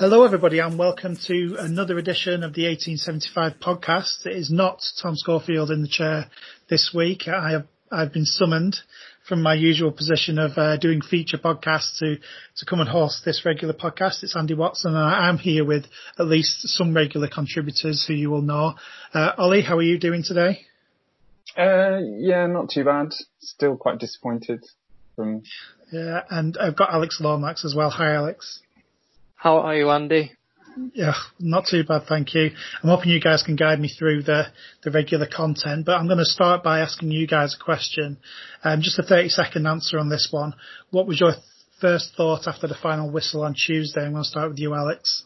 Hello everybody and welcome to another edition of the 1875 podcast. It is not Tom Scorefield in the chair this week. I've been summoned from my usual position of doing feature podcasts to come and host this regular podcast. It's Andy Watson and I'm here with at least some regular contributors who you will know. Ollie, how are you doing today? Yeah, not too bad. Still quite disappointed. Yeah, and I've got Alex Lomax as well. Hi Alex. How are you, Andy? Yeah, not too bad, thank you. I'm hoping you guys can guide me through the regular content, but I'm going to start by asking you guys a question. Just a 30-second answer on this one. What was your first thought after the final whistle on Tuesday? I'm going to start with you, Alex.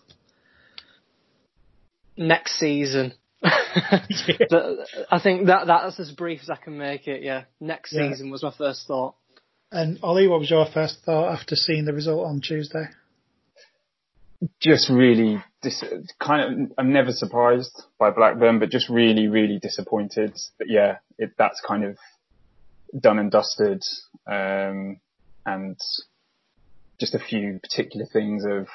Next season. I think that's as brief as I can make it, yeah. Next season was my first thought. And Ollie, what was your first thought after seeing the result on Tuesday? Just really, I'm never surprised by Blackburn, but just really, really disappointed. But yeah, that's kind of done and dusted. And just a few particular things of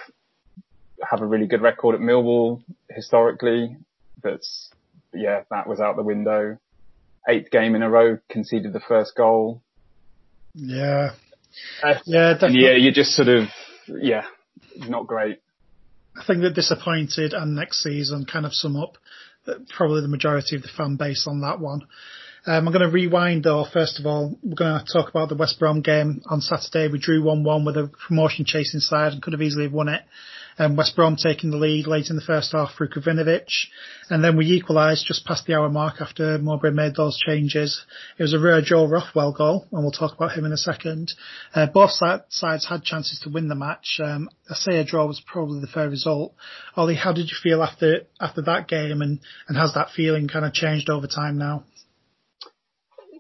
have a really good record at Millwall historically, but yeah, that was out the window. 8th game in a row, conceded the first goal. Yeah. Definitely. Yeah, you just sort of, yeah, not great. I think that disappointed and next season kind of sum up probably the majority of the fan base on that one. I'm going to rewind though. First of all, we're going to talk about the West Brom game on Saturday. We drew 1-1 with a promotion chase inside and could have easily have won it. West Brom taking the lead late in the first half through Kavinovic. And then we equalised just past the hour mark after Mowbray made those changes. It was a rare Joe Rothwell goal, and we'll talk about him in a second. Both sides had chances to win the match. I say a draw was probably the fair result. Ollie, how did you feel after that game, and has that feeling kind of changed over time now?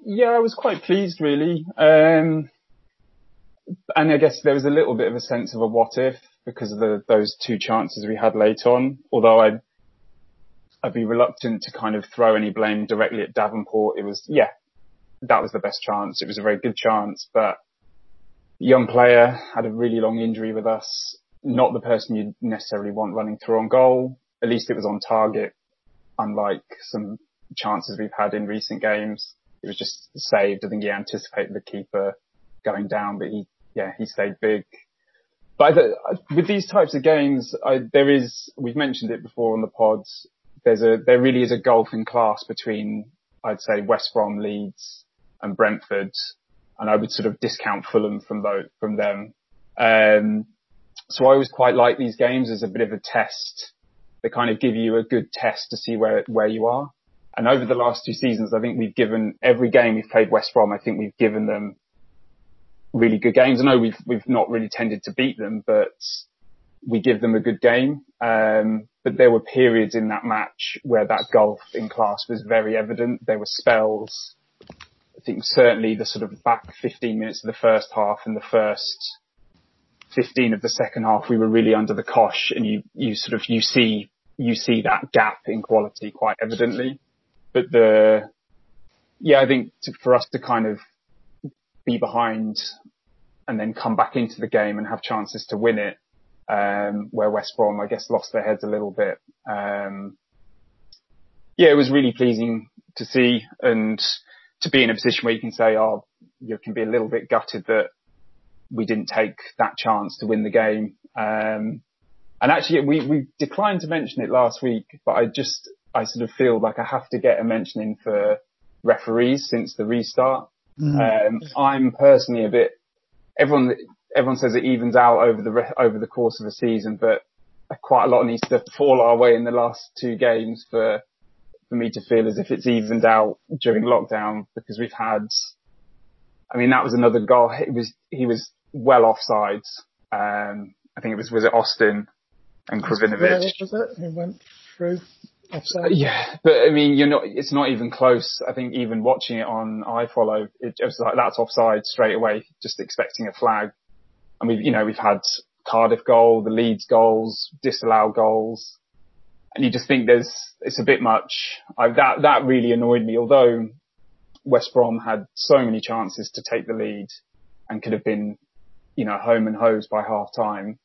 Yeah, I was quite pleased really. And I guess there was a little bit of a sense of a what if because of those 2 chances we had late on. Although I'd be reluctant to kind of throw any blame directly at Davenport. It was, yeah, that was the best chance. It was a very good chance, but young player had a really long injury with us. Not the person you'd necessarily want running through on goal. At least it was on target, unlike some chances we've had in recent games. It was just saved. I think he anticipated the keeper going down, but he stayed big. But with these types of games, we've mentioned it before on the pods, there really is a golfing class between, I'd say, West Brom, Leeds and Brentford. And I would sort of discount Fulham from them. So I always quite like these games as a bit of a test. They kind of give you a good test to see where you are. And over the last 2 seasons, I think we've given every game we've played West Brom. I think we've given them really good games. I know we've not really tended to beat them, but we give them a good game. But there were periods in that match where that gulf in class was very evident. There were spells. I think certainly the sort of back 15 minutes of the first half and the first 15 of the second half, we were really under the cosh, and you see that gap in quality quite evidently. But I think for us to kind of be behind and then come back into the game and have chances to win it, where West Brom, I guess, lost their heads a little bit. It was really pleasing to see and to be in a position where you can say, oh, you can be a little bit gutted that we didn't take that chance to win the game. And actually, we declined to mention it last week, but I sort of feel like I have to get a mention in for referees since the restart. I'm personally everyone everyone says it evens out over the course of a season, but quite a lot needs to fall our way in the last two games for me to feel as if it's evened out during lockdown, because we've had, I mean, that was another goal. He was well offsides. I think it was it Austin and Kavinovic? Yeah, was it? He went through offside. Yeah, but I mean, it's not even close. I think even watching it on iFollow, it was like, that's offside straight away, just expecting a flag. And we've had Cardiff goal, the Leeds goals, disallowed goals. And you just think it's a bit much. That really annoyed me. Although West Brom had so many chances to take the lead and could have been, home and hosed by half time.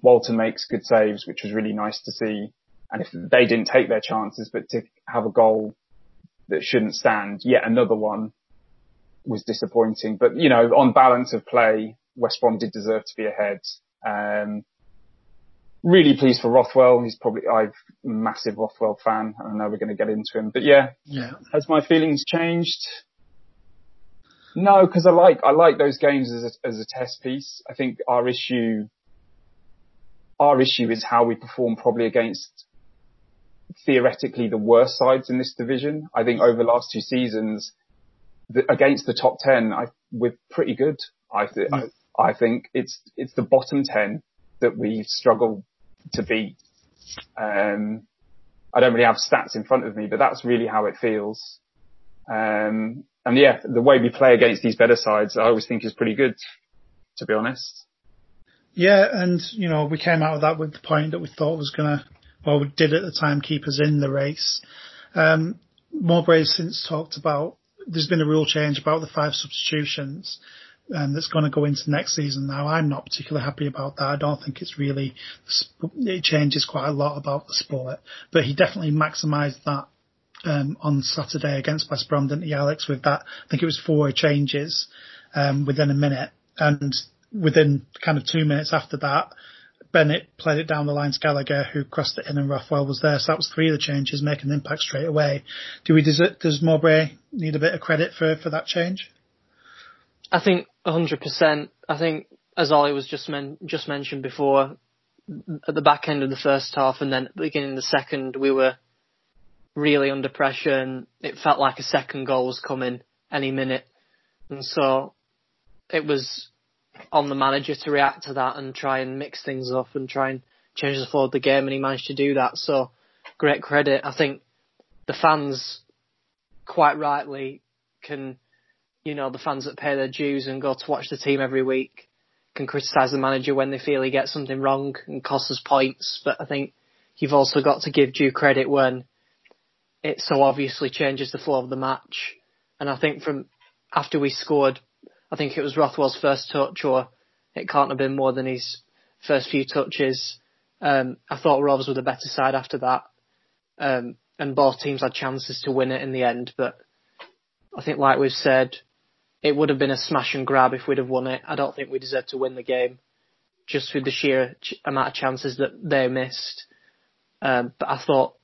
Walton makes good saves, which was really nice to see. And if they didn't take their chances, but to have a goal that shouldn't stand, yet another one, was disappointing. But, on balance of play, West Brom did deserve to be ahead. Really pleased for Rothwell. I'm a massive Rothwell fan. I know we're going to get into him, but yeah. Has my feelings changed? No, because I like those games as a test piece. I think our issue is how we perform probably against theoretically the worst sides in this division. I think over the last two seasons, against the top 10, we're pretty good. I think it's the bottom 10 that we struggle to beat. I don't really have stats in front of me, but that's really how it feels. The way we play against these better sides, I always think is pretty good, to be honest. Yeah, and we came out of that with the point that we thought was we did at the time, keep us in the race. Mowbray has since talked about there's been a real change about the 5 substitutions. That's going to go into next season now. I'm not particularly happy about that. I don't think it's really, it changes quite a lot about the sport. But he definitely maximised that on Saturday against West Brom, didn't he, Alex, with that? I think it was 4 changes within a minute. And within kind of 2 minutes after that, Bennett played it down the line to Gallagher, who crossed it in, and Rothwell was there. So that was 3 of the changes, making an impact straight away. Does Mowbray need a bit of credit for that change? I think 100%. I think, as Ollie was just mentioned before, at the back end of the first half and then at the beginning of the second, we were really under pressure, and it felt like a second goal was coming any minute. And so it was on the manager to react to that and try and mix things up and try and change the flow of the game, and he managed to do that. So great credit. I think the fans, quite rightly, can... the fans that pay their dues and go to watch the team every week can criticise the manager when they feel he gets something wrong and costs us points. But I think you've also got to give due credit when it so obviously changes the flow of the match. And I think from after we scored, I think it was Rothwell's first touch, or it can't have been more than his first few touches. I thought Rovers were the better side after that. And both teams had chances to win it in the end. But I think, like we've said, it would have been a smash and grab if we'd have won it. I don't think we deserved to win the game, just with the sheer amount of chances that they missed. But I thought,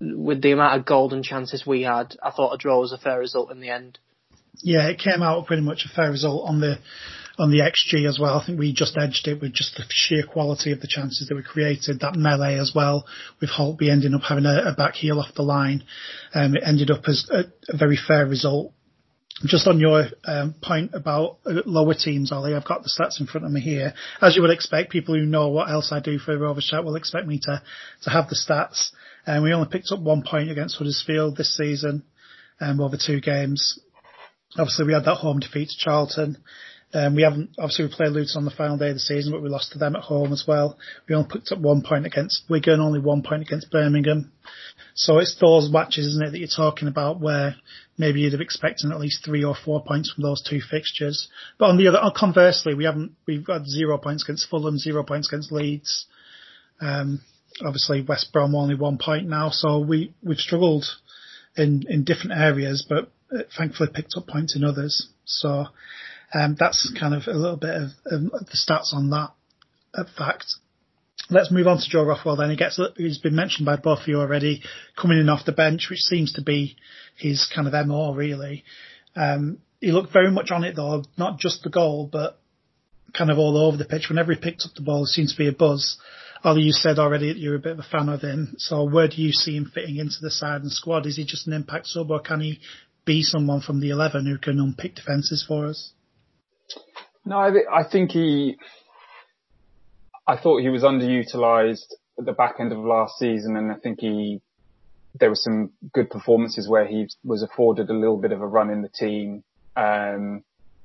with the amount of golden chances we had, I thought a draw was a fair result in the end. Yeah, it came out pretty much a fair result on the XG as well. I think we just edged it with just the sheer quality of the chances that we created. That melee as well, with Holtby ending up having a back heel off the line. It ended up as a very fair result. Just on your point about lower teams, Ollie, I've got the stats in front of me here. As you would expect, people who know what else I do for Rovers Chat will expect me to have the stats. We only picked up 1 point against Huddersfield this season over 2 games. Obviously, we had that home defeat to Charlton. We played Luton on the final day of the season, but we lost to them at home as well. We only picked up 1 point against Wigan, only 1 point against Birmingham. So it's those matches, isn't it, that you're talking about, where maybe you'd have expected at least 3 or 4 points from those 2 fixtures. But conversely, we've had 0 points against Fulham, 0 points against Leeds. Obviously, West Brom only 1 point now, so we've struggled in different areas, but thankfully picked up points in others. So. That's kind of a little bit of the stats on that fact. Let's move on to Joe Rothwell then. He's been mentioned by both of you already, coming in off the bench, which seems to be his kind of MO, really. He looked very much on it though, not just the goal, but kind of all over the pitch. Whenever he picked up the ball, there seemed to be a buzz. Ollie, you said already that you're a bit of a fan of him. So where do you see him fitting into the side and squad? Is he just an impact sub, or can he be someone from the 11 who can unpick defences for us? No, I think I thought he was underutilised at the back end of last season, and I think there were some good performances where he was afforded a little bit of a run in the team,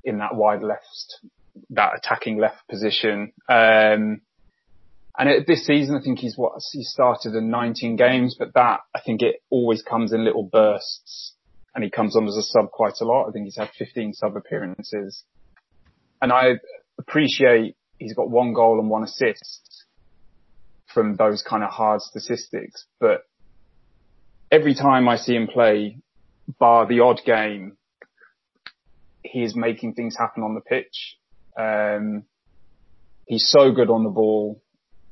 in that wide left, that attacking left position. And this season, I think he started in 19 games, but that, I think it always comes in little bursts, and he comes on as a sub quite a lot. I think he's had 15 sub appearances, and I appreciate he's got one goal and one assist from those kind of hard statistics. But every time I see him play, bar the odd game, he is making things happen on the pitch. He's so good on the ball.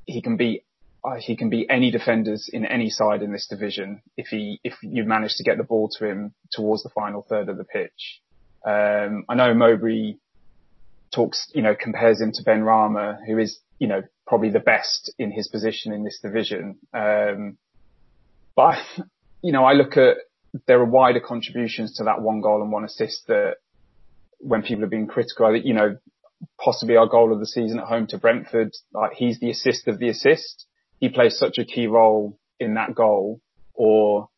He can be any defenders in any side in this division if you manage to get the ball to him towards the final third of the pitch. I know Mowbray talks, compares him to Ben Rama, who is, probably the best in his position in this division. But I look at, there are wider contributions to that one goal and one assist that, when people have been critical, I think, possibly our goal of the season at home to Brentford, like, he's the assist of the assist. He plays such a key role in that goal. Or,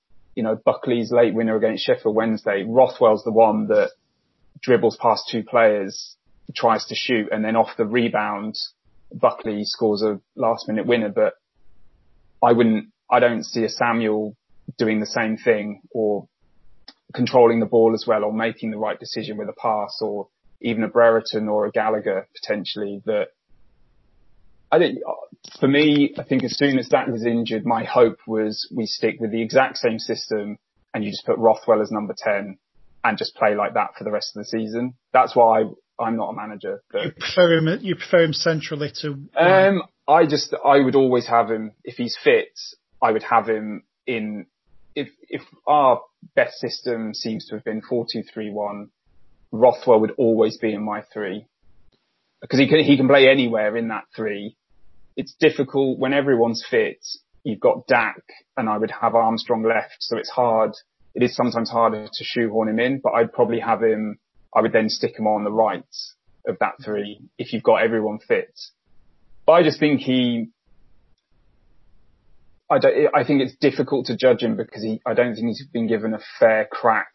Buckley's late winner against Sheffield Wednesday. Rothwell's the one that dribbles past two players, tries to shoot, and then off the rebound, Buckley scores a last minute winner. But I don't see a Samuel doing the same thing, or controlling the ball as well, or making the right decision with a pass, or even a Brereton or a Gallagher potentially. That, I think, for me, I think as soon as Dak was injured, my hope was we stick with the exact same system and you just put Rothwell as number 10 and just play like that for the rest of the season. That's why I'm not a manager. But you prefer him centrally to... I would always have him, if he's fit, I would have him in... If our best system seems to have been 4-2-3-1, Rothwell would always be in my 3, because he can play anywhere in that 3. It's difficult when everyone's fit. You've got Dak, and I would have Armstrong left, so it's hard. It is sometimes harder to shoehorn him in, but I'd probably have him. I would then stick him on the right of that 3 if you've got everyone fit. But I just think I think it's difficult to judge him because I don't think he's been given a fair crack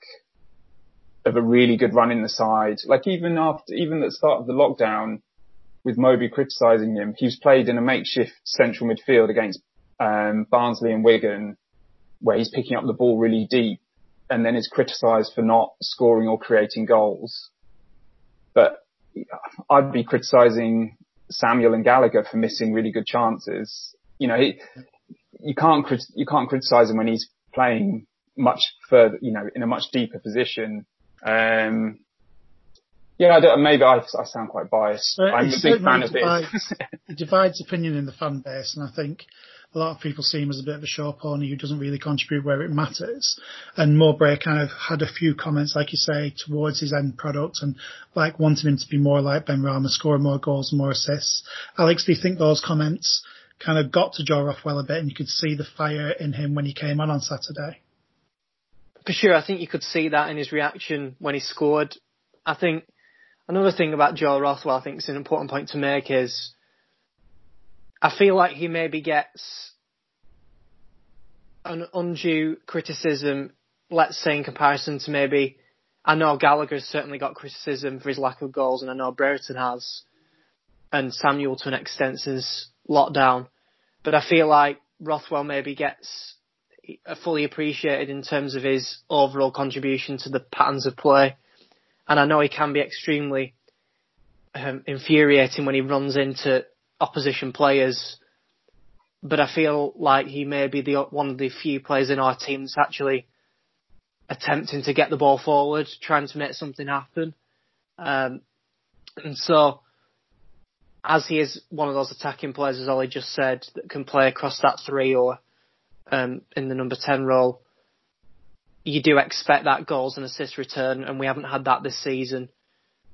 of a really good run in the side. Like, even at the start of the lockdown, with Moby criticising him, he was played in a makeshift central midfield against Barnsley and Wigan, where he's picking up the ball really deep and then is criticised for not scoring or creating goals. But I'd be criticising Samuel and Gallagher for missing really good chances. You can't criticise him when he's playing much further, in a much deeper position. Maybe I sound quite biased. I'm a big fan of it. It divides opinion in the fan base, and I think a lot of people see him as a bit of a show pony who doesn't really contribute where it matters. And Mowbray kind of had a few comments, like you say, towards his end product, and like wanting him to be more like Ben Rama, score more goals and more assists. Alex, do you think those comments kind of got to Joe Rothwell a bit, and you could see the fire in him when he came on Saturday? For sure, I think you could see that in his reaction when he scored. I think another thing about Joe Rothwell, I think it's an important point to make, is I feel like he maybe gets an undue criticism, let's say in comparison to maybe, I know Gallagher's certainly got criticism for his lack of goals, and I know Brereton has, and Samuel to an extent since lockdown, but I feel like Rothwell maybe gets fully appreciated in terms of his overall contribution to the patterns of play. And I know he can be extremely infuriating when he runs into opposition players, but I feel like he may be one of the few players in our team that's actually attempting to get the ball forward, trying to make something happen. And so, as he is one of those attacking players, as Ollie just said, that can play across that 3 or in the number 10 role, you do expect that goals and assist return, and we haven't had that this season.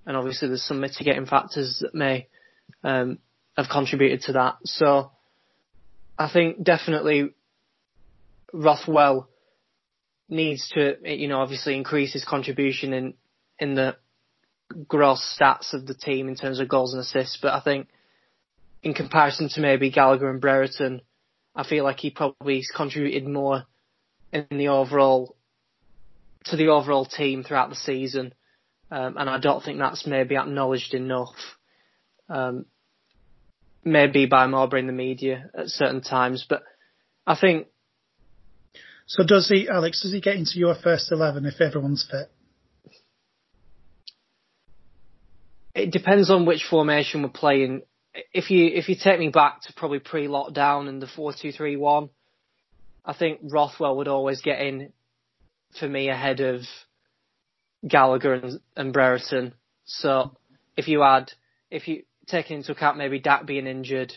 And obviously there's some mitigating factors that may have contributed to that. So I think definitely Rothwell needs to, you know, obviously increase his contribution in the gross stats of the team in terms of goals and assists. But I think in comparison to maybe Gallagher and Brereton, I feel like he probably contributed more in the overall, to the overall team throughout the season. And I don't think that's maybe acknowledged enough, maybe by Mowbray in the media at certain times. But I think... So does he, Alex, does he get into your first 11 if everyone's fit? It depends on which formation we're playing. If you take me back to probably pre-lockdown and the 4-2-3-1, I think Rothwell would always get in for me ahead of Gallagher and Brereton. So if you take into account maybe Dak being injured,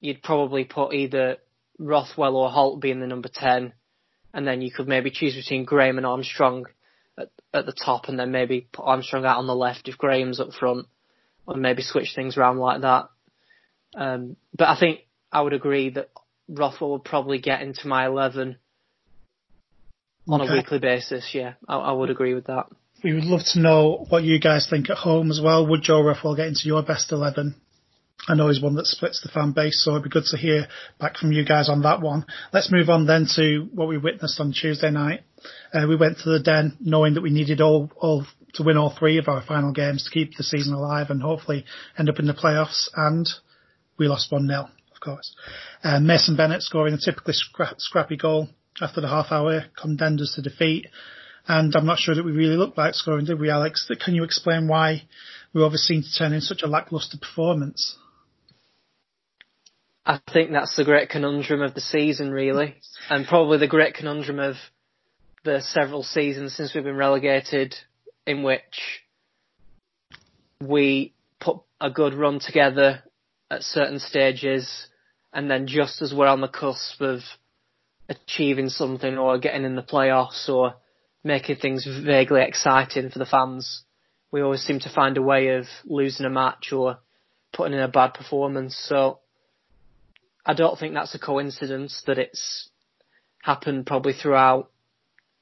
you'd probably put either Rothwell or Holtby in the number 10, and then you could maybe choose between Graham and Armstrong at the top, and then maybe put Armstrong out on the left if Graham's up front, or maybe switch things around like that. But I think I would agree that Rothwell would probably get into my 11 on a weekly basis, yeah. I would agree with that. We would love to know what you guys think at home as well. Would Joe Rothwell get into your best 11? I know he's one that splits the fan base, so it'd be good to hear back from you guys on that one. Let's move on then to what we witnessed on Tuesday night. We went to the Den knowing that we needed all to win all three of our final games to keep the season alive and hopefully end up in the playoffs, and we lost 1-0, of course. Mason Bennett scoring a typically scrappy goal after the half hour condemned us to defeat, and I'm not sure that we really looked like scoring, did we, Alex? Can you explain why we always seem to turn in such a lacklustre performance? I think that's the great conundrum of the season, really, and probably the great conundrum of the several seasons since we've been relegated, in which we put a good run together at certain stages, and then just as we're on the cusp of achieving something or getting in the playoffs or making things vaguely exciting for the fans, we always seem to find a way of losing a match or putting in a bad performance. So I don't think that's a coincidence that it's happened probably throughout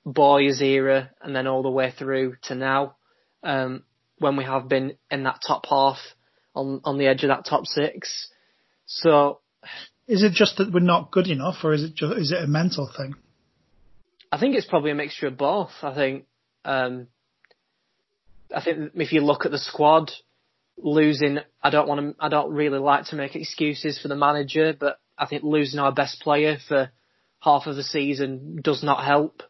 Boyer's era and then all the way through to now, when we have been in that top half on the edge of that top six. So is it just that we're not good enough, or is it a mental thing? I think it's probably a mixture of both. I think if you look at the squad, losing, I don't really like to make excuses for the manager, but I think losing our best player for half of the season does not help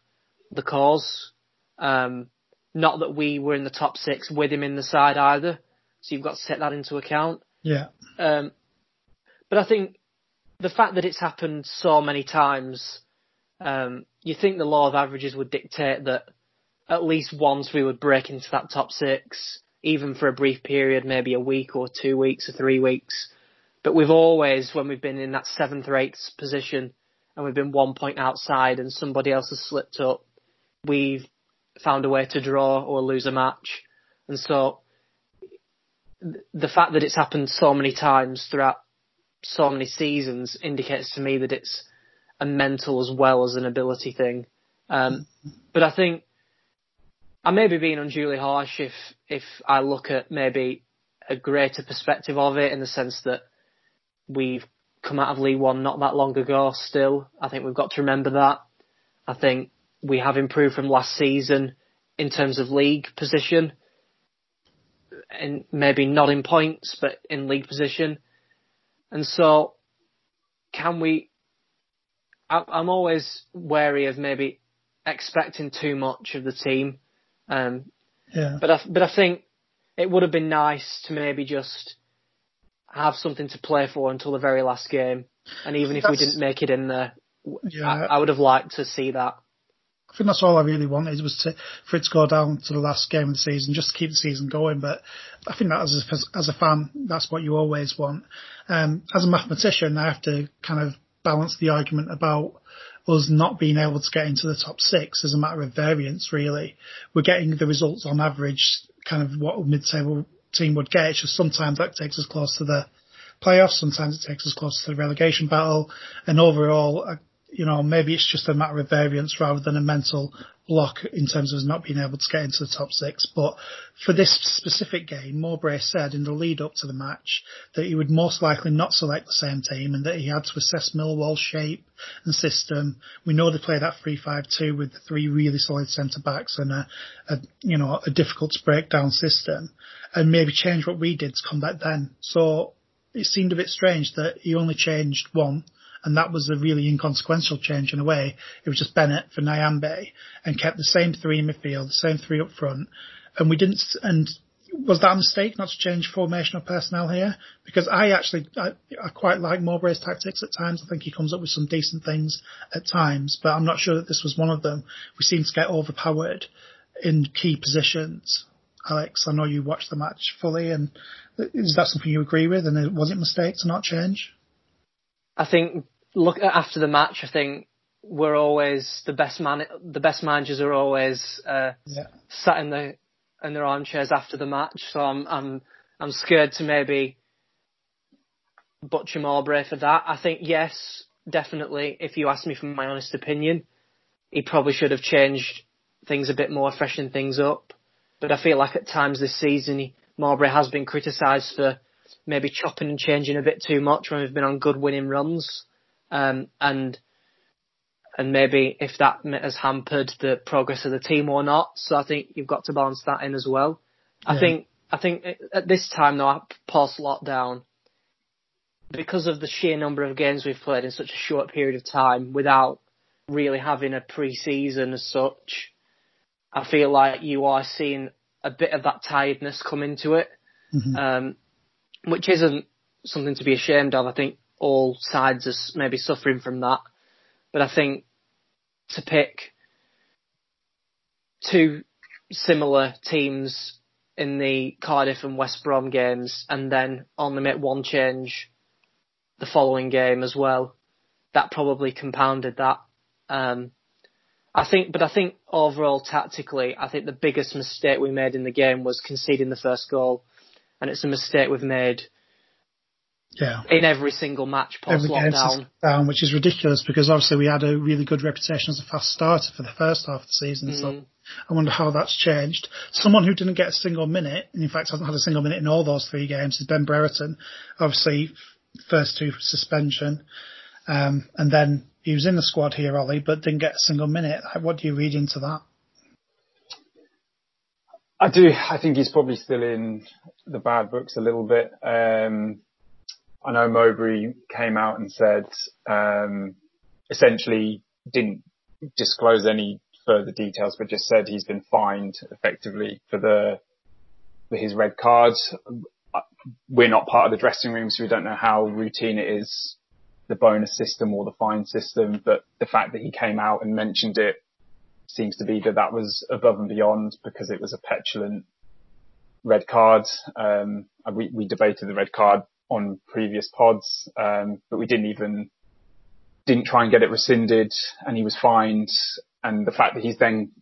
the cause. Not that we were in the top six with him in the side either, so you've got to take that into account. Yeah. But I think the fact that it's happened so many times, you think the law of averages would dictate that at least once we would break into that top six, even for a brief period, maybe a week or 2 weeks or 3 weeks. But we've always, when we've been in that seventh or eighth position and we've been 1 point outside and somebody else has slipped up, we've found a way to draw or lose a match. And so the fact that it's happened so many times throughout so many seasons indicates to me that it's a mental as well as an ability thing. But I think I may be being unduly harsh if I look at maybe a greater perspective of it, in the sense that we've come out of League One not that long ago still. I think we've got to remember that. I think we have improved from last season in terms of league position, and maybe not in points, but in league position. And so I'm always wary of maybe expecting too much of the team. But I think it would have been nice to maybe just have something to play for until the very last game. And even if we didn't make it in there, I would have liked to see that. I think that's all I really wanted, was for it to go down to the last game of the season, just to keep the season going. But I think that as a fan, that's what you always want. As a mathematician, I have to kind of balance the argument about us not being able to get into the top six as a matter of variance, really. We're getting the results on average, kind of what a mid-table team would get. It's just sometimes that takes us close to the playoffs, sometimes it takes us close to the relegation battle, and overall, you know, maybe it's just a matter of variance rather than a mental block in terms of not being able to get into the top six. But for this specific game, Mowbray said in the lead up to the match that he would most likely not select the same team and that he had to assess Millwall's shape and system. We know they play that 3-5-2 with the three really solid centre backs and a difficult to break down system, and maybe change what we did to combat them. So it seemed a bit strange that he only changed one, and that was a really inconsequential change in a way. It was just Bennett for Nyambe, and kept the same three in midfield, the same three up front. And was that a mistake not to change formation or personnel here? Because I quite like Mowbray's tactics at times. I think he comes up with some decent things at times, but I'm not sure that this was one of them. We seem to get overpowered in key positions. Alex, I know you watched the match fully, and is that something you agree with? And was it a mistake to not change? I think, look, after the match, I think we're always the best managers are always sat in their armchairs after the match. So I'm scared to maybe butcher Mowbray for that. I think, yes, definitely, if you ask me for my honest opinion, he probably should have changed things a bit more, freshened things up. But I feel like at times this season, Mowbray has been criticised for maybe chopping and changing a bit too much when we've been on good winning runs. And maybe if that has hampered the progress of the team or not. So I think you've got to balance that in as well. Yeah. I think at this time though, post lockdown, because of the sheer number of games we've played in such a short period of time without really having a pre-season as such, I feel like you are seeing a bit of that tiredness come into it. Mm-hmm. Which isn't something to be ashamed of. I think all sides are maybe suffering from that. But I think to pick two similar teams in the Cardiff and West Brom games and then only make one change the following game as well, that probably compounded that. I think overall tactically, I think the biggest mistake we made in the game was conceding the first goal. And it's a mistake we've made in every single match post-lockdown. Which is ridiculous because obviously we had a really good reputation as a fast starter for the first half of the season. Mm. So I wonder how that's changed. Someone who didn't get a single minute, and in fact hasn't had a single minute in all those three games, is Ben Brereton. Obviously, first two for suspension. And then he was in the squad here, Ollie, but didn't get a single minute. What do you read into that? I do. I think he's probably still in the bad books a little bit. I know Mowbray came out and said, essentially didn't disclose any further details, but just said he's been fined effectively for his red card. We're not part of the dressing room, so we don't know how routine it is, the bonus system or the fine system, but the fact that he came out and mentioned it seems to be that was above and beyond because it was a petulant red card. We debated the red card on previous pods, but we didn't try and get it rescinded, and he was fined. And the fact that he's then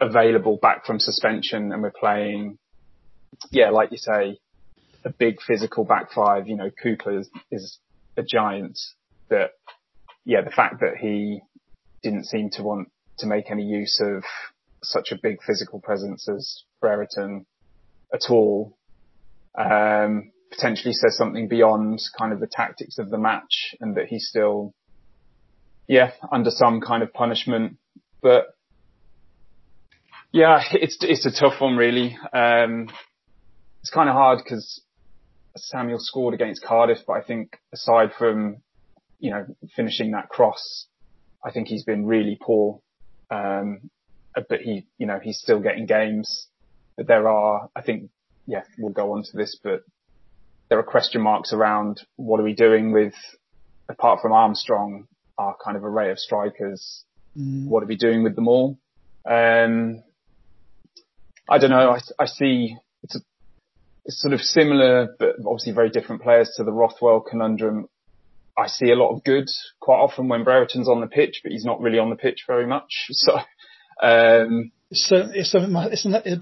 available back from suspension and we're playing, like you say, a big physical back five, you know, Cooper is a giant, that, the fact that he didn't seem to want to make any use of such a big physical presence as Brereton at all, potentially says something beyond kind of the tactics of the match, and that he's still, under some kind of punishment. But it's a tough one really. It's kind of hard because Samuel scored against Cardiff, but I think aside from, finishing that cross, I think he's been really poor. But he's still getting games. But there are, I think, we'll go on to this, but there are question marks around what are we doing with, apart from Armstrong, our kind of array of strikers, what are we doing with them all? I don't know. I see it's sort of similar, but obviously very different players to the Rothwell conundrum. I see a lot of good quite often when Brereton's on the pitch, but he's not really on the pitch very much. So it's a bit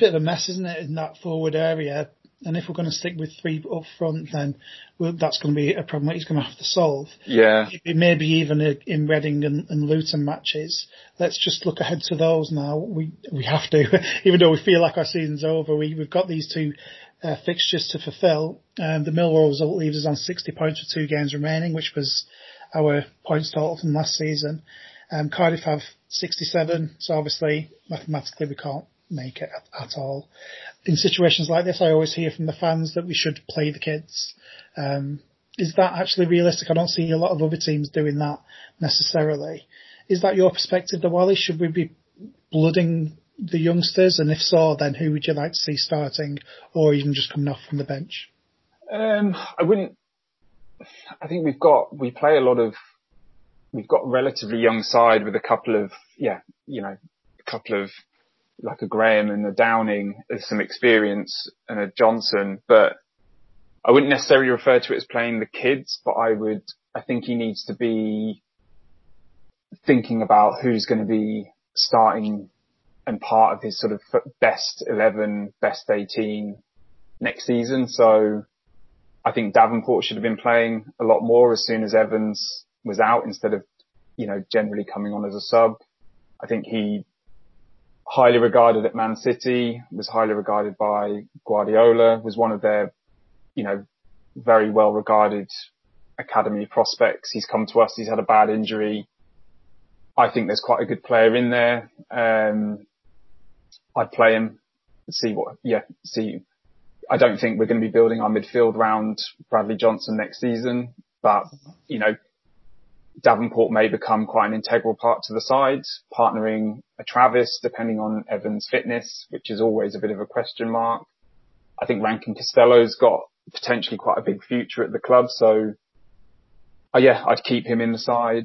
of a mess, isn't it, in that forward area? And if we're going to stick with three up front, then that's going to be a problem that he's going to have to solve. Yeah. Maybe even in Reading and Luton matches. Let's just look ahead to those now. We have to, even though we feel like our season's over. We've got these two fixtures to fulfil. The Millwall result leaves us on 60 points with 2 games remaining, which was our points total from last season. Cardiff have 67, so obviously mathematically we can't make it at all. In situations like this, I always hear from the fans that we should play the kids. Is that actually realistic? I don't see a lot of other teams doing that necessarily. Is that your perspective, though, Ollie? Should we be blooding the youngsters? And if so, then who would you like to see starting or even just coming off from the bench? I think we've got a relatively young side with a couple of like a Graham and a Downing, some experience and a Johnson, but I wouldn't necessarily refer to it as playing the kids, but I think he needs to be thinking about who's going to be starting and part of his sort of best 11, best 18 next season. So I think Davenport should have been playing a lot more as soon as Evans was out instead of, generally coming on as a sub. I think he highly regarded at Man City, was highly regarded by Guardiola, was one of their, very well regarded academy prospects. He's come to us. He's had a bad injury. I think there's quite a good player in there. I'd play him. I don't think we're going to be building our midfield round Bradley Johnson next season, but, Davenport may become quite an integral part to the side, partnering a Travis, depending on Evans' fitness, which is always a bit of a question mark. I think Rankin Costello's got potentially quite a big future at the club, so I'd keep him in the side.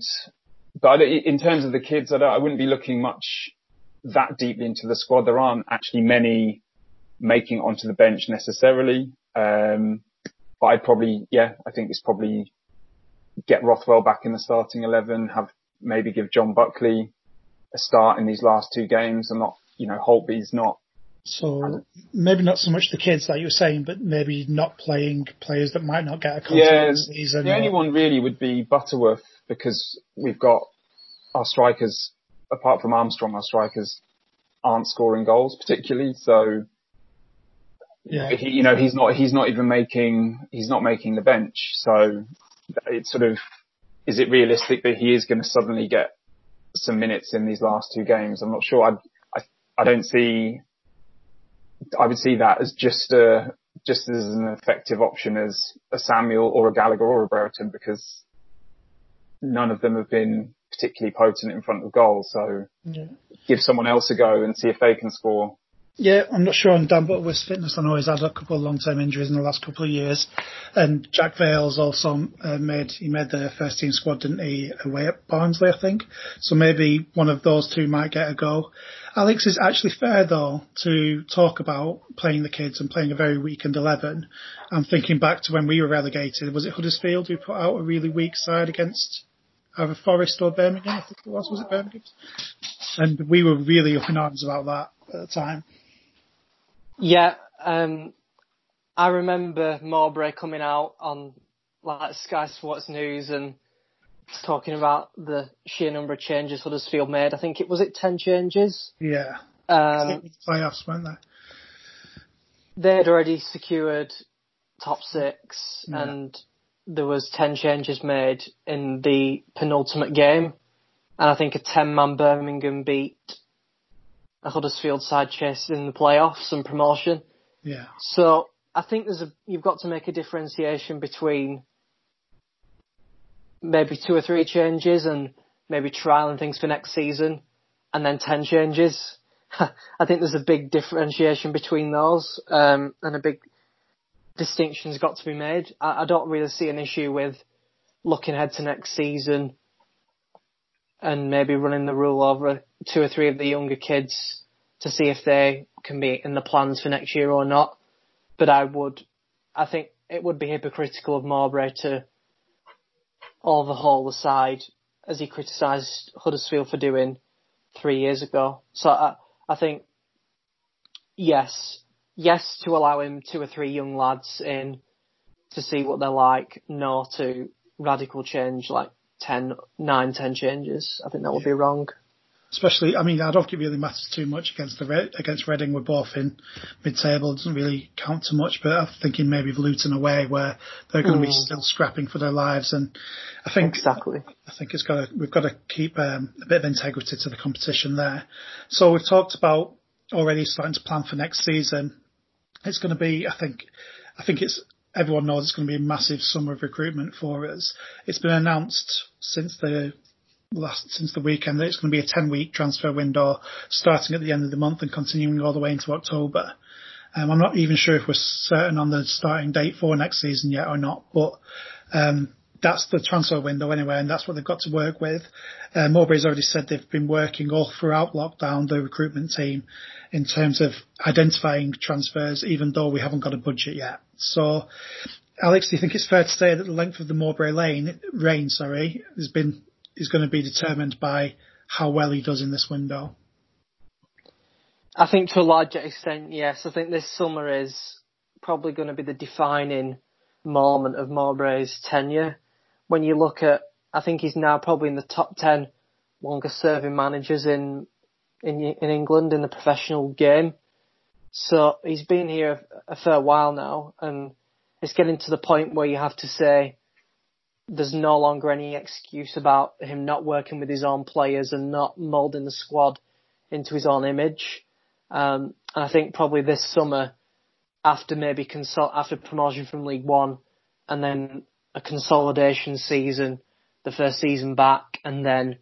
But in terms of the kids, I wouldn't be looking much that deeply into the squad. There aren't actually many making it onto the bench necessarily. But I think it's probably get Rothwell back in the starting 11, maybe give John Buckley a start in these last 2 games and not, Holtby's not. So maybe not so much the kids like you were saying, but maybe not playing players that might not get a contract this season. The only one really would be Butterworth, because we've got our strikers, apart from Armstrong, our strikers aren't scoring goals particularly. So, he's not making the bench. So, it's sort of, is it realistic that he is going to suddenly get some minutes in these last 2 games? I'm not sure. I would see that as just as an effective option as a Samuel or a Gallagher or a Brereton, because none of them have been particularly potent in front of goal. So give someone else a go and see if they can score. Yeah, I'm not sure on Dan Butterworth's fitness. I know he's had a couple of long-term injuries in the last couple of years. And Jack Vale's also made the first-team squad, didn't he, away at Barnsley, I think. So maybe one of those two might get a go. Alex, it's actually fair, though, to talk about playing the kids and playing a very weakened 11. I'm thinking back to when we were relegated. Was it Huddersfield who put out a really weak side against either Forest or Birmingham? I think it was. Was it Birmingham? And we were really up in arms about that at the time. Yeah, I remember Mowbray coming out on Sky Sports News and talking about the sheer number of changes Huddersfield made. I think it was 10 changes. Yeah, playoffs, weren't they? They'd already secured top 6, and there was 10 changes made in the penultimate game, and I think a 10-man Birmingham beat a Huddersfield side chasing in the playoffs and promotion. Yeah. So I think you've got to make a differentiation between maybe 2 or 3 changes and maybe trialing things for next season, and then 10 changes. I think there's a big differentiation between those, and a big distinction's got to be made. I don't really see an issue with looking ahead to next season and maybe running the rule over 2 or 3 of the younger kids to see if they can be in the plans for next year or not. But I think it would be hypocritical of Mowbray to overhaul the side as he criticised Huddersfield for doing 3 years ago. So I think, yes to allow him 2 or 3 young lads in to see what they're like, no to radical change like 9, 10 changes. I think that would be wrong. Especially, I mean, I don't think it really matters too much against Reading. We're both in mid-table. It doesn't really count too much, but I'm thinking maybe Luton away where they're going to be still scrapping for their lives. And I think exactly. I think it's we've got to keep a bit of integrity to the competition there. So we've talked about already starting to plan for next season. It's going to be, I think it's, everyone knows it's going to be a massive summer of recruitment for us. It's been announced since the weekend that it's going to be a 10-week transfer window starting at the end of the month and continuing all the way into October. I'm not even sure if we're certain on the starting date for next season yet or not, but that's the transfer window anyway, and that's what they've got to work with. Mowbray's already said they've been working all throughout lockdown, the recruitment team, in terms of identifying transfers, even though we haven't got a budget yet. So, Alex, do you think it's fair to say that the length of the Mowbray reign is going to be determined by how well he does in this window? I think to a large extent, yes. I think this summer is probably going to be the defining moment of Mowbray's tenure. When you look at, I think he's now probably in the top 10 longest serving managers in England in the professional game. So he's been here a fair while now, and it's getting to the point where you have to say, there's no longer any excuse about him not working with his own players and not moulding the squad into his own image. And I think probably this summer, after promotion from League One and then a consolidation season, the first season back, and then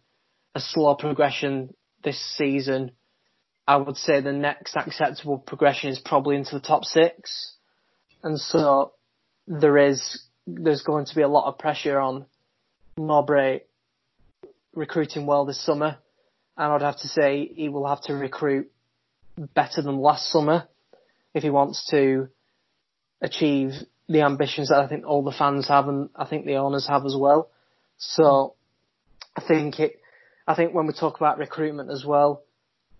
a slow progression this season, I would say the next acceptable progression is probably into the top 6. And so there's going to be a lot of pressure on Mowbray recruiting well this summer. And I'd have to say he will have to recruit better than last summer if he wants to achieve the ambitions that I think all the fans have and I think the owners have as well. So I think when we talk about recruitment as well,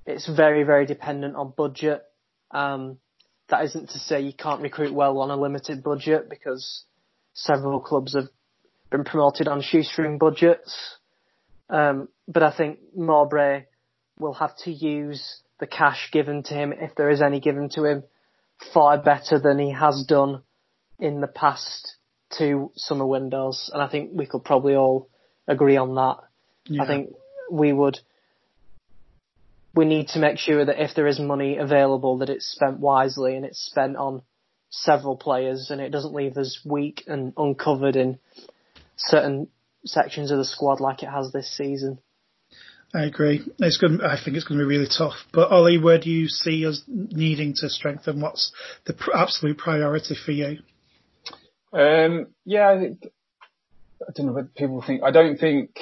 it's very, very dependent on budget. That isn't to say you can't recruit well on a limited budget, because several clubs have been promoted on shoestring budgets. But I think Mowbray will have to use the cash given to him, if there is any given to him, far better than he has done in the past 2 summer windows. And I think we could probably all agree on that. Yeah. I think we need to make sure that if there is money available, that it's spent wisely and it's spent on several players and it doesn't leave us weak and uncovered in certain sections of the squad like it has this season. I agree. It's good. I think it's going to be really tough. But Ollie, where do you see us needing to strengthen? What's the absolute priority for you? I don't know what people think. I don't think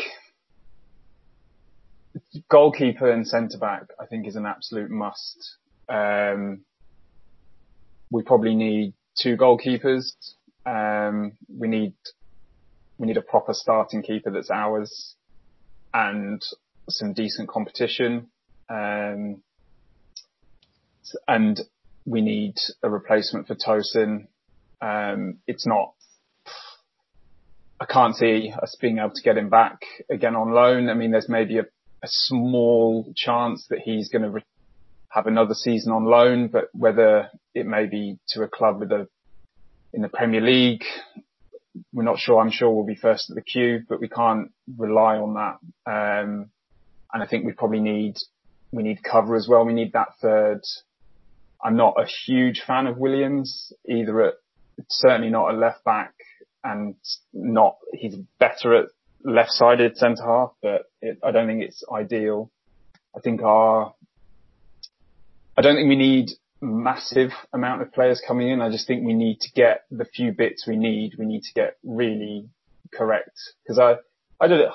goalkeeper and centre back, I think, is an absolute must. We probably need 2 goalkeepers. We need a proper starting keeper that's ours, and some decent competition. And we need a replacement for Tosin. I can't see us being able to get him back again on loan. I mean, there's maybe a small chance that he's going to have another season on loan, but whether it may be to a club in the Premier League, we're not sure. I'm sure we'll be first at the queue, but we can't rely on that. And I think we probably need cover as well. We need that third. I'm not a huge fan of Williams either. Certainly not at left back, and he's better at left-sided centre half, but I don't think it's ideal. I don't think we need massive amount of players coming in. I just think we need to get the few bits we need. We need to get really correct, because I don't.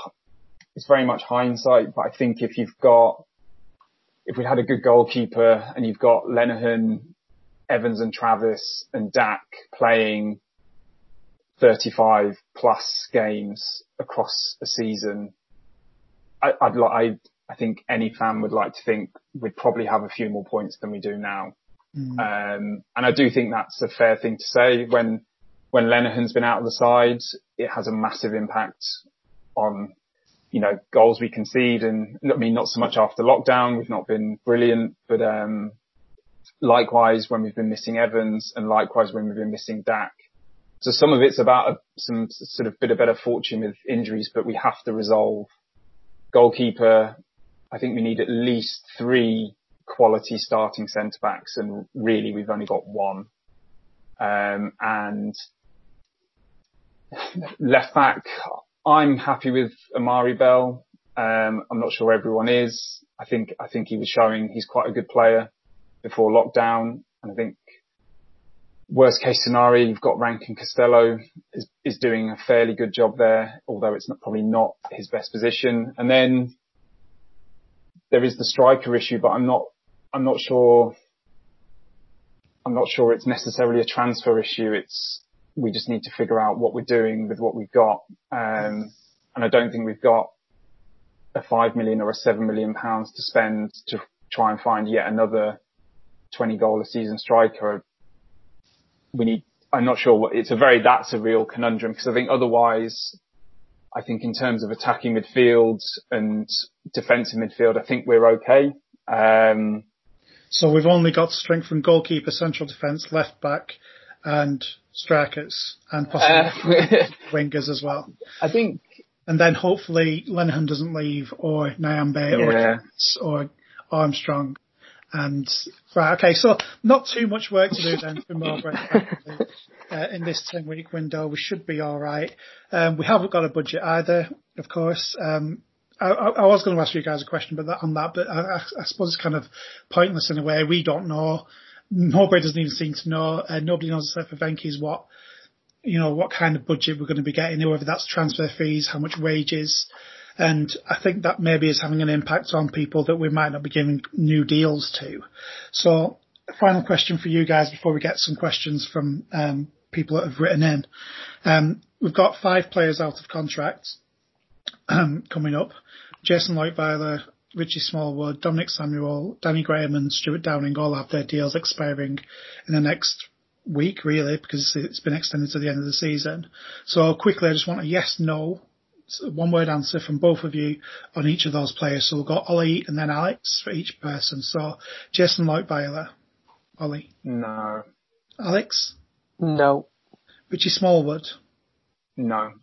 It's very much hindsight, but I think if we had a good goalkeeper and you've got Lenihan, Evans and Travis and Dak playing 35 plus games across a season, I think any fan would like to think we'd probably have a few more points than we do now. Mm. And I do think that's a fair thing to say. When Lenihan's been out of the side, it has a massive impact on, you know, goals we concede. And I mean, not so much after lockdown. We've not been brilliant, but, likewise when we've been missing Evans and likewise when we've been missing Dak. So some of it's about some sort of bit of better fortune with injuries, but we have to resolve goalkeeper. I think we need at least 3 quality starting centre backs, and really we've only got 1. And left back, I'm happy with Amari Bell. I'm not sure everyone is. I think he was showing he's quite a good player before lockdown. And I think worst case scenario, you've got Rankin Costello is doing a fairly good job there, although it's probably not his best position. And then there is the striker issue, but I'm not sure it's necessarily a transfer issue. We just need to figure out what we're doing with what we've got. And I don't think we've got a 5 million or a 7 million pounds to spend to try and find yet another 20 goal a season striker. That's a real conundrum, because I think otherwise, I think in terms of attacking midfield and defensive midfield, I think we're okay. So we've only got strength from goalkeeper, central defence, left back and strikers, and possibly wingers as well. I think. And then hopefully Lenihan doesn't leave, or Nyambe, or Armstrong. And right, okay, so not too much work to do then for Mowbray in this 10-week window. We should be all right. We haven't got a budget either, of course. I was going to ask you guys a question but I suppose it's kind of pointless in a way. We don't know. Mowbray doesn't even seem to know. Nobody knows except for Venky's what kind of budget we're going to be getting, whether that's transfer fees, how much wages. And I think that maybe is having an impact on people that we might not be giving new deals to. So, final question for you guys before we get some questions from people that have written in. We've got 5 players out of contract coming up. Jason Loitveiler, Richie Smallwood, Dominic Samuel, Danny Graham and Stuart Downing all have their deals expiring in the next week, really, because it's been extended to the end of the season. So, quickly, I just want a yes, no, one word answer from both of you on each of those players. So we've got Ollie and then Alex for each person. So Jason Loitveiler, Ollie. No. Alex? No. Richie Smallwood? No.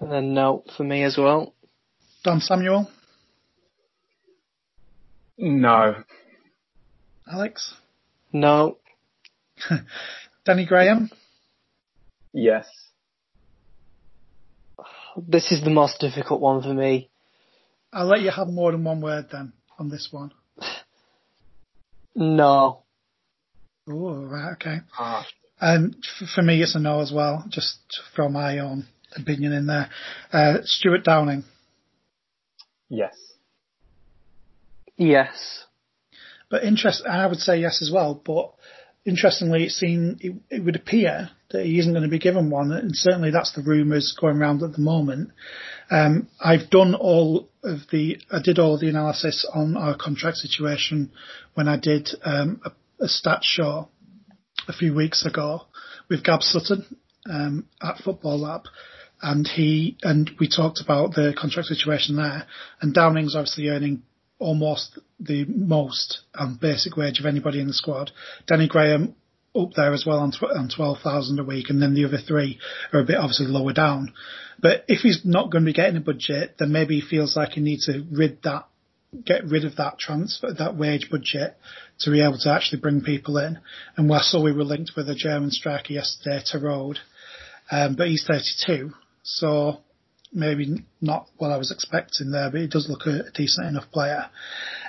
And then no for me as well. Dom Samuel? No. Alex? No. Danny Graham? Yes. This is the most difficult one for me. I'll let you have more than one word then on this one. No. Oh, right, okay. For me, it's a no as well, just from my own opinion in there. Stuart Downing. Yes. Yes. But I would say yes as well, but interestingly, it would appear that he isn't going to be given one, and certainly that's the rumours going around at the moment. I did all of the analysis on our contract situation when I did a stat show a few weeks ago with Gab Sutton at Football Lab, and we talked about the contract situation there, and Downing's obviously earning almost the most basic wage of anybody in the squad. Danny Graham up there as well on 12,000 a week, and then the other 3 are a bit obviously lower down. But if he's not going to be getting a budget, then maybe he feels like he needs to get rid of that transfer, that wage budget, to be able to actually bring people in. And I saw we were linked with a German striker yesterday, Terode, but he's 32, so maybe not what I was expecting there, but he does look a decent enough player.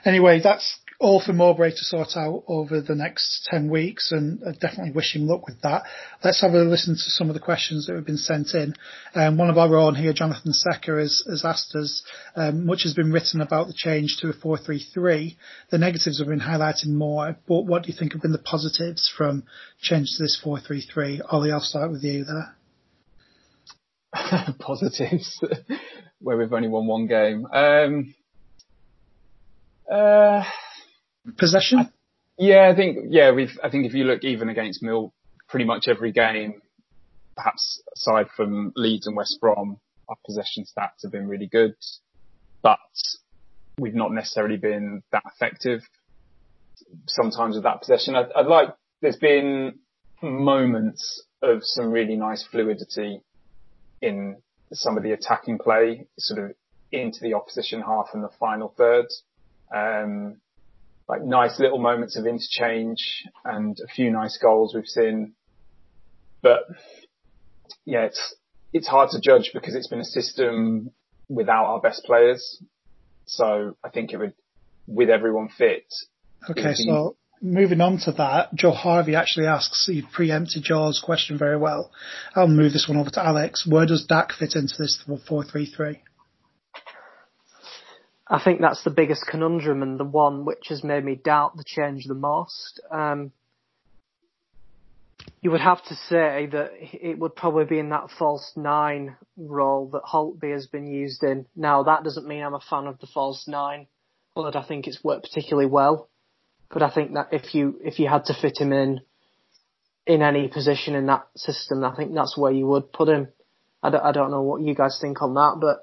Anyway, that's all for Mowbray to sort out over the next 10 weeks, and I definitely wish him luck with that. Let's have a listen to some of the questions that have been sent in. One of our own here, Jonathan Secker, has asked us, much has been written about the change to a 4-3-3. The negatives have been highlighted more, but what do you think have been the positives from change to this 4-3-3? Ollie, I'll start with you there. positives where we've only won one game. Possession? I think if you look even against Mill, pretty much every game, perhaps aside from Leeds and West Brom, our possession stats have been really good, but we've not necessarily been that effective sometimes with that possession. I'd like, there's been moments of some really nice fluidity in some of the attacking play, sort of into the opposition half and the final third. Like nice little moments of interchange and a few nice goals we've seen. But yeah, it's hard to judge because it's been a system without our best players. So I think it would, with everyone fit. Okay, so moving on to that, Joe Harvey actually asks, you've preempted Joe's question very well. I'll move this one over to Alex. Where does Dak fit into this 4-3-3? I think that's the biggest conundrum and the one which has made me doubt the change the most. You would have to say that it would probably be in that false nine role that Holtby has been used in. Now, that doesn't mean I'm a fan of the false nine, although I think it's worked particularly well. But I think that if you had to fit him in any position in that system, I think that's where you would put him. I don't know what you guys think on that, but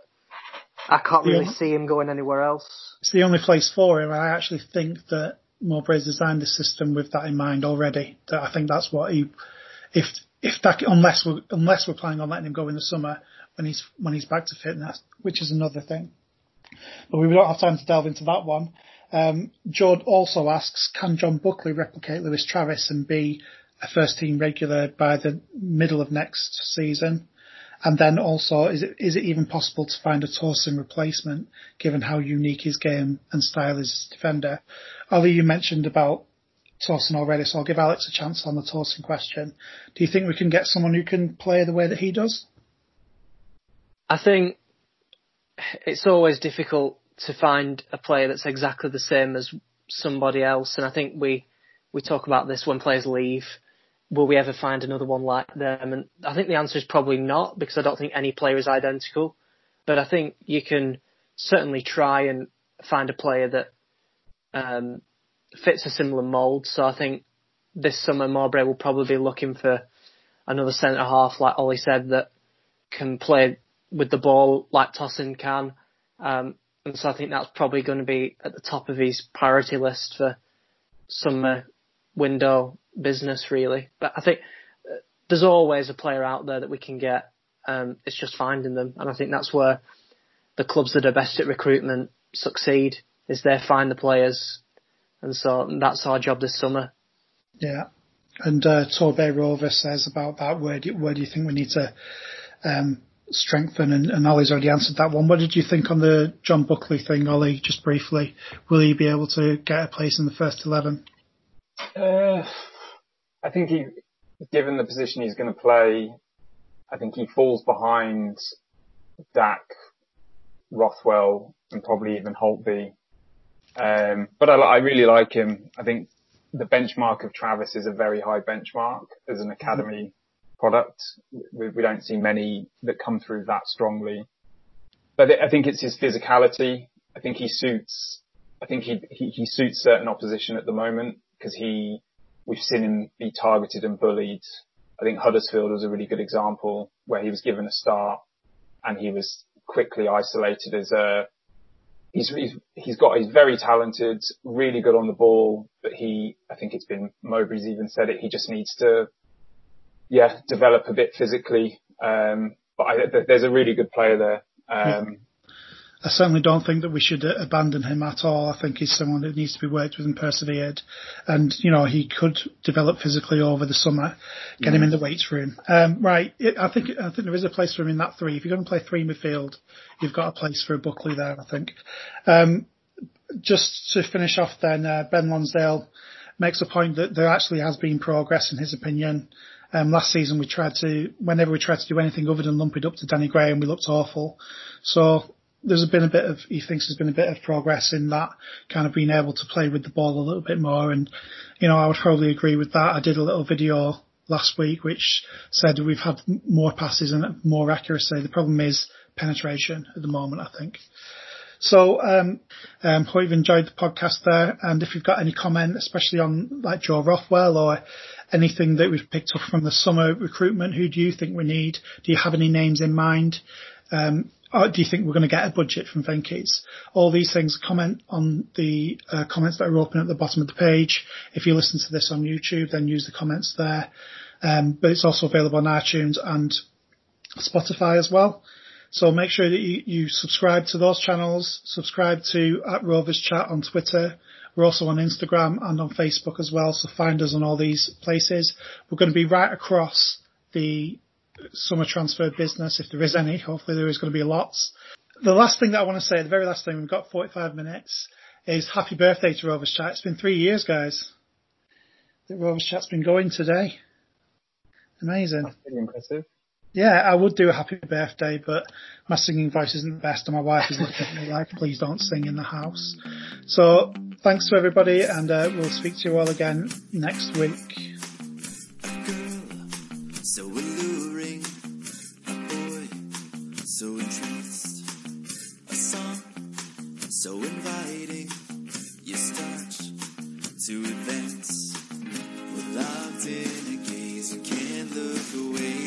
I can't really see him going anywhere else. It's the only place for him. I actually think that Mowbray's designed the system with that in mind already. That I think that's what he, if that, unless we're planning on letting him go in the summer when he's back to fitness, which is another thing. But we don't have time to delve into that one. Jord also asks, can John Buckley replicate Lewis Travis and be a first team regular by the middle of next season? And then also, is it even possible to find a Torsen replacement, given how unique his game and style is as a defender? Ollie, you mentioned about Torsen already, so I'll give Alex a chance on the Torsen question. Do you think we can get someone who can play the way that he does? I think it's always difficult to find a player that's exactly the same as somebody else, and I think we talk about this when players leave. Will we ever find another one like them? And I think the answer is probably not, because I don't think any player is identical. But I think you can certainly try and find a player that fits a similar mould. So I think this summer Mowbray will probably be looking for another centre-half, like Ollie said, that can play with the ball like Tosin can. And so I think that's probably going to be at the top of his priority list for summer window business, really. But I think there's always a player out there that we can get. It's just finding them, and I think that's where the clubs that are best at recruitment succeed, is they find the players, and so that's our job this summer. Yeah, and Torbay Rover says about that, where do you think we need to strengthen? And Ollie's already answered that one. What did you think on the John Buckley thing, Ollie, just briefly? Will he be able to get a place in the first 11? I think he, given the position he's going to play, I think he falls behind Dak, Rothwell, and probably even Holtby. But I really like him. I think the benchmark of Travis is a very high benchmark as an academy product. We don't see many that come through that strongly. But I think it's his physicality. I think he suits certain opposition at the moment, because we've seen him be targeted and bullied. I think Huddersfield was a really good example where he was given a start and he was quickly isolated as he's very talented, really good on the ball, but I think it's been, Mowbray's even said it, he just needs to, develop a bit physically. But there's a really good player there. I certainly don't think that we should abandon him at all. I think he's someone that needs to be worked with and persevered. And, he could develop physically over the summer. Get him in the weights room. I think there is a place for him in that three. If you're going to play three midfield, you've got a place for a Buckley there, I think. Just to finish off then, Ben Lonsdale makes a point that there actually has been progress in his opinion. Last season whenever we tried to do anything other than lump it up to Danny Graham, we looked awful. So, he thinks there's been a bit of progress in that kind of being able to play with the ball a little bit more. And, I would probably agree with that. I did a little video last week, which said we've had more passes and more accuracy. The problem is penetration at the moment, I think. So, hope you've enjoyed the podcast there. And if you've got any comment, especially on like Joe Rothwell or anything that we've picked up from the summer recruitment, who do you think we need? Do you have any names in mind? Or do you think we're going to get a budget from Venkies? All these things, comment on the comments that are open at the bottom of the page. If you listen to this on YouTube, then use the comments there. But it's also available on iTunes and Spotify as well. So make sure that you subscribe to those channels, subscribe to @RoversChat on Twitter. We're also on Instagram and on Facebook as well, so find us on all these places. We're going to be right across the summer transfer business, if there is any. Hopefully there is going to be lots. The last thing that I want to say, the very last thing, we've got 45 minutes, is happy birthday to Rovers Chat. It's been 3 years, guys, that Rovers Chat's been going today. Amazing. That's pretty impressive. Yeah, I would do a happy birthday, but my singing voice isn't the best and my wife is looking at me like, please don't sing in the house. So thanks to everybody, and we'll speak to you all again next week. Girl, so alluring, a boy, so entranced, a song, so inviting, you start to advance, we're locked in a gaze and can't look away.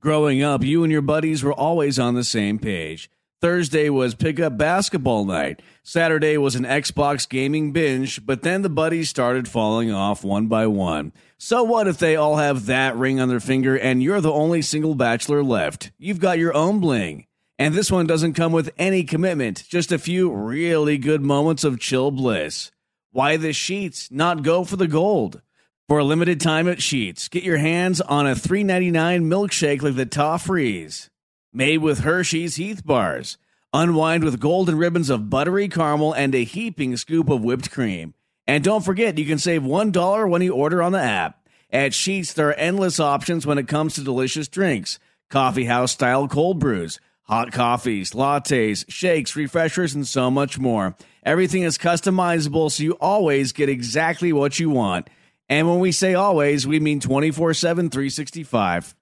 Growing up, you and your buddies were always on the same page. Thursday was pickup basketball night. Saturday was an Xbox gaming binge, but then the buddies started falling off one by one. So what if they all have that ring on their finger and you're the only single bachelor left? You've got your own bling. And this one doesn't come with any commitment, just a few really good moments of chill bliss. Why the sheets not go for the gold? For a limited time at Sheetz, get your hands on a $3.99 milkshake like the Toffrees, made with Hershey's Heath Bars. Unwind with golden ribbons of buttery caramel and a heaping scoop of whipped cream. And don't forget, you can save $1 when you order on the app. At Sheetz, there are endless options when it comes to delicious drinks. Coffeehouse-style cold brews, hot coffees, lattes, shakes, refreshers, and so much more. Everything is customizable, so you always get exactly what you want. And when we say always, we mean 24/7, 365.